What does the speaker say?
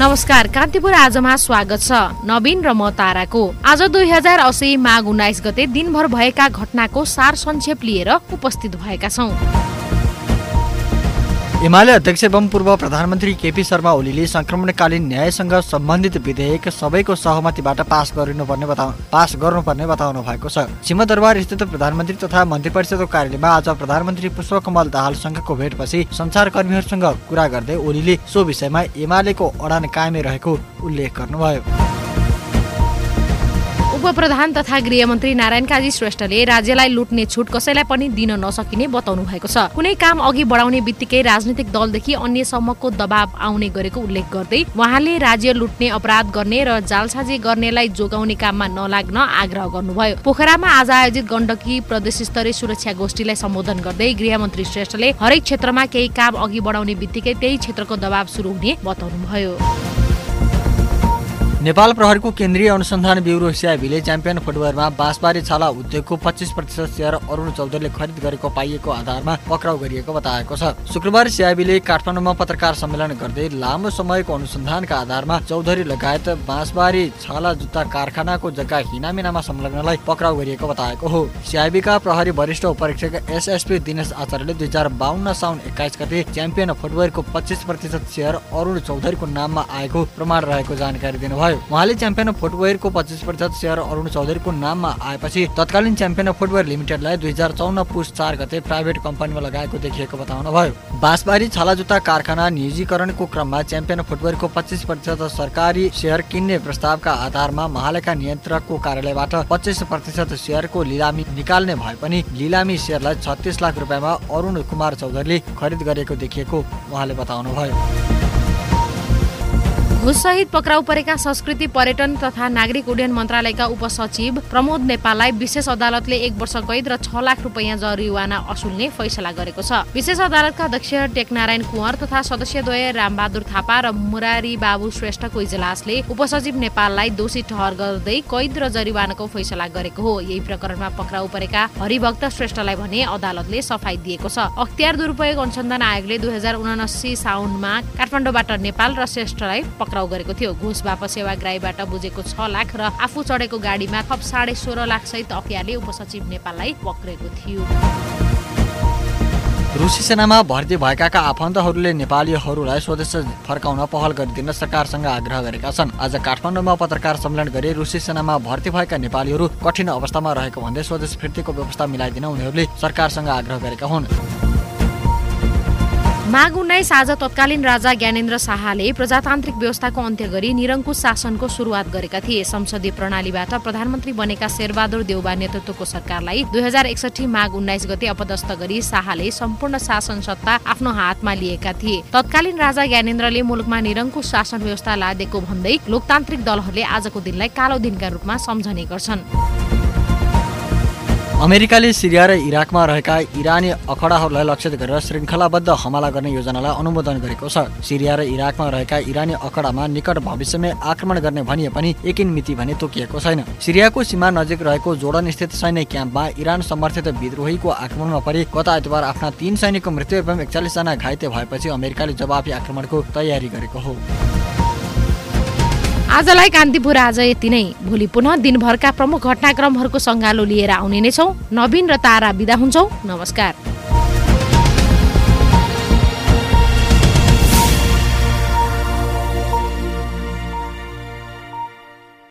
नमस्कार कान्तिपुर आजमा स्वागत छ। नवीन र म ताराको आज 2080 माघ 19 गते दिनभर भएका घटनाको सार संक्षेप लिएर उपस्थित भएका छौं। एमाले अध्यक्ष एवं पूर्व प्रधानमन्त्री केपी शर्मा ओलीले संक्रमणकालीन न्यायसँग सम्बन्धित विधेयक सबैको सहमतिबाट पास गर्नुपर्ने बताउनु भएको छ। सिंहदरबार स्थित प्रधानमन्त्री तथा मन्त्री परिषदको कार्यालयमा आज प्रधानमन्त्री पुष्प कमल दाहालसँगको भेटपछि सञ्चारकर्मीहरूसँग कुरा गर्दै ओलीले सो विषयमा एमालेको अडान कायमै रहेको उल्लेख गर्नुभयो। उपप्रधान तथा गृहमन्त्री नारायणकाजी श्रेष्ठले राज्यलाई लुट्ने छुट कसैलाई पनि दिन नसकिने बताउनु भएको छ। कुनै काम अघि बढाउने बित्तिकै राजनीतिक दलदेखि अन्य समूहको दबाव आउने गरेको उल्लेख गर्दै उहाँले राज्य लुट्ने, अपराध गर्ने र जालसाजी गर्नेलाई जोगाउने काममा नलाग्न आग्रह गर्नुभयो। पोखरामा आज आयोजित गण्डकी प्रदेश स्तरीय सुरक्षा गोष्ठीलाई सम्बोधन गर्दै गृहमन्त्री श्रेष्ठले हरेक क्षेत्रमा केही काम अघि बढाउने बित्तिकै त्यही क्षेत्रको दबाव सुरु हुने बताउनुभयो। नेपाल प्रहरीको केन्द्रीय अनुसन्धान ब्युरो सिआइबीले चम्पियन अफ फुटवेयरमा बाँसबारी छाला उद्योगको 25% सेयर अरुण चौधरीले खरिद गरेको पाइएको आधारमा पक्राउ गरिएको बताएको छ। शुक्रबार सिआइबीले काठमाडौँमा पत्रकार सम्मेलन गर्दै लामो समयको अनुसन्धानका आधारमा चौधरी लगायत बाँसबारी छाला जुत्ता कारखानाको जग्गा हिनामिनामा संलग्नलाई पक्राउ गरिएको बताएको हो। सिआइबीका प्रहरी वरिष्ठ उपरीक्षक एसएसपी दिनेश आचार्यले 2052 साउन 21 गते चम्पियन अफ फुटवेयरको 25% सेयर अरुण चौधरीको नाममा आएको प्रमाण रहेको जानकारी दिनुभयो। उहाँले चम्पियन अफ फुटवेयरको 25% सेयर अरुण चौधरीको नाममा आएपछि तत्कालीन चम्पियन अफ फुटवेयर लिमिटेडलाई 2054 पुस 4 गते प्राइभेट कम्पनीमा लगाएको देखिएको बताउनुभयो। बाँसबारी छाला जुत्ता कारखाना निजीकरणको क्रममा चम्पियन अफ फुटवेयरको 25% सरकारी सेयर किन्ने प्रस्तावका आधारमा महालेखा नियन्त्रकको कार्यालयबाट 25% सेयरको लिलामी निकाल्ने भए पनि लिलामी सेयरलाई 36 लाख रुपियाँमा अरुण कुमार चौधरीले खरिद गरेको देखिएको उहाँले बताउनुभयो। घुससहित पक्राउ परेका संस्कृति, पर्यटन तथा नागरिक उड्डयन मन्त्रालयका उपसचिव प्रमोद नेपाललाई विशेष अदालतले 1 वर्ष कैद र 6 लाख रुपैयाँ जरिवाना असुल्ने फैसला गरेको छ। विशेष अदालतका अध्यक्ष टेक नारायण कुँवर तथा सदस्य दोये राम बहादुर थापा र मुरारी बाबु श्रेष्ठको इजलासले उपसचिव नेपाललाई दोषी ठहर गर्दै कैद र जरिवानाको फैसला गरेको हो। यही प्रकरणमा पक्राउ परेका हरिभक्त श्रेष्ठलाई भने अदालतले सफाई दिएको छ। अख्तियार दुरुपयोग अनुसन्धान आयोगले 2079 साउनमा काठमाडौँबाट नेपाल र श्रेष्ठलाई पक्राउ गरेको थियो। घुस वापस सेवाग्राहीबाट बुझेको 6 लाख र आफू चढेको गाडीमा थप 16.5 लाख सहित अख्तियारले उपसचिव नेपाललाई पक्रेको थियो। रुसी सेनामा भर्ती भएका आफन्तहरूले नेपालीहरूलाई स्वदेश फर्काउन पहल गरिदिन सरकारसँग आग्रह गरेका छन्। आज काठमाडौँमा पत्रकार सम्मेलन गरी रुसी सेनामा भर्ती भएका नेपालीहरू कठिन अवस्थामा रहेको भन्दै स्वदेश फिर्तीको व्यवस्था मिलाइदिन उनीहरूले सरकारसँग आग्रह गरेका हुन्। माघ 19 आज तत्कालीन राजा ज्ञानेन्द्र शाहले प्रजातान्त्रिक व्यवस्थाको अन्त्य गरी निरङ्कुश शासनको सुरुवात गरेका थिए। संसदीय प्रणालीबाट प्रधानमन्त्री बनेका शेरबहादुर देउवा नेतृत्वको सरकारलाई 2061 माघ 19 गते अपदस्थ गरी शाहले सम्पूर्ण शासन सत्ता आफ्नो हातमा लिएका थिए। तत्कालीन राजा ज्ञानेन्द्रले मुलुकमा निरङ्कुश शासन व्यवस्था लादेको भन्दै लोकतान्त्रिक दलहरूले आजको दिनलाई कालो दिनका रूपमा सम्झने गर्छन्। अमेरिकाले सिरिया र इराकमा रहेका इरानी अखडाहरूलाई लक्षित गरेर श्रृङ्खलाबद्ध हमला गर्ने योजनालाई अनुमोदन गरेको छ। सिरिया र इराकमा रहेका इरानी अखडामा निकट भविष्यमै आक्रमण गर्ने भनिए पनि एकिन मिति भने तोकिएको छैन। सिरियाको सीमा नजिक रहेको जोर्डन स्थित सैन्य क्याम्पमा इरान समर्थित विद्रोहीको आक्रमणमा परि गत आइतबार आफ्ना 3 सैनिकको मृत्यु एवं 41 जना घाइते भएपछि अमेरिकाले जवाफी आक्रमणको तयारी गरेको हो। आजलाई कान्तिपुर आज यति नै। भोलि पुनः दिनभरका प्रमुख घटनाक्रमहरूको सङ्गालो लिएर आउने नै छौँ। नवीन र तारा बिदा हुन्छौँ। नमस्कार।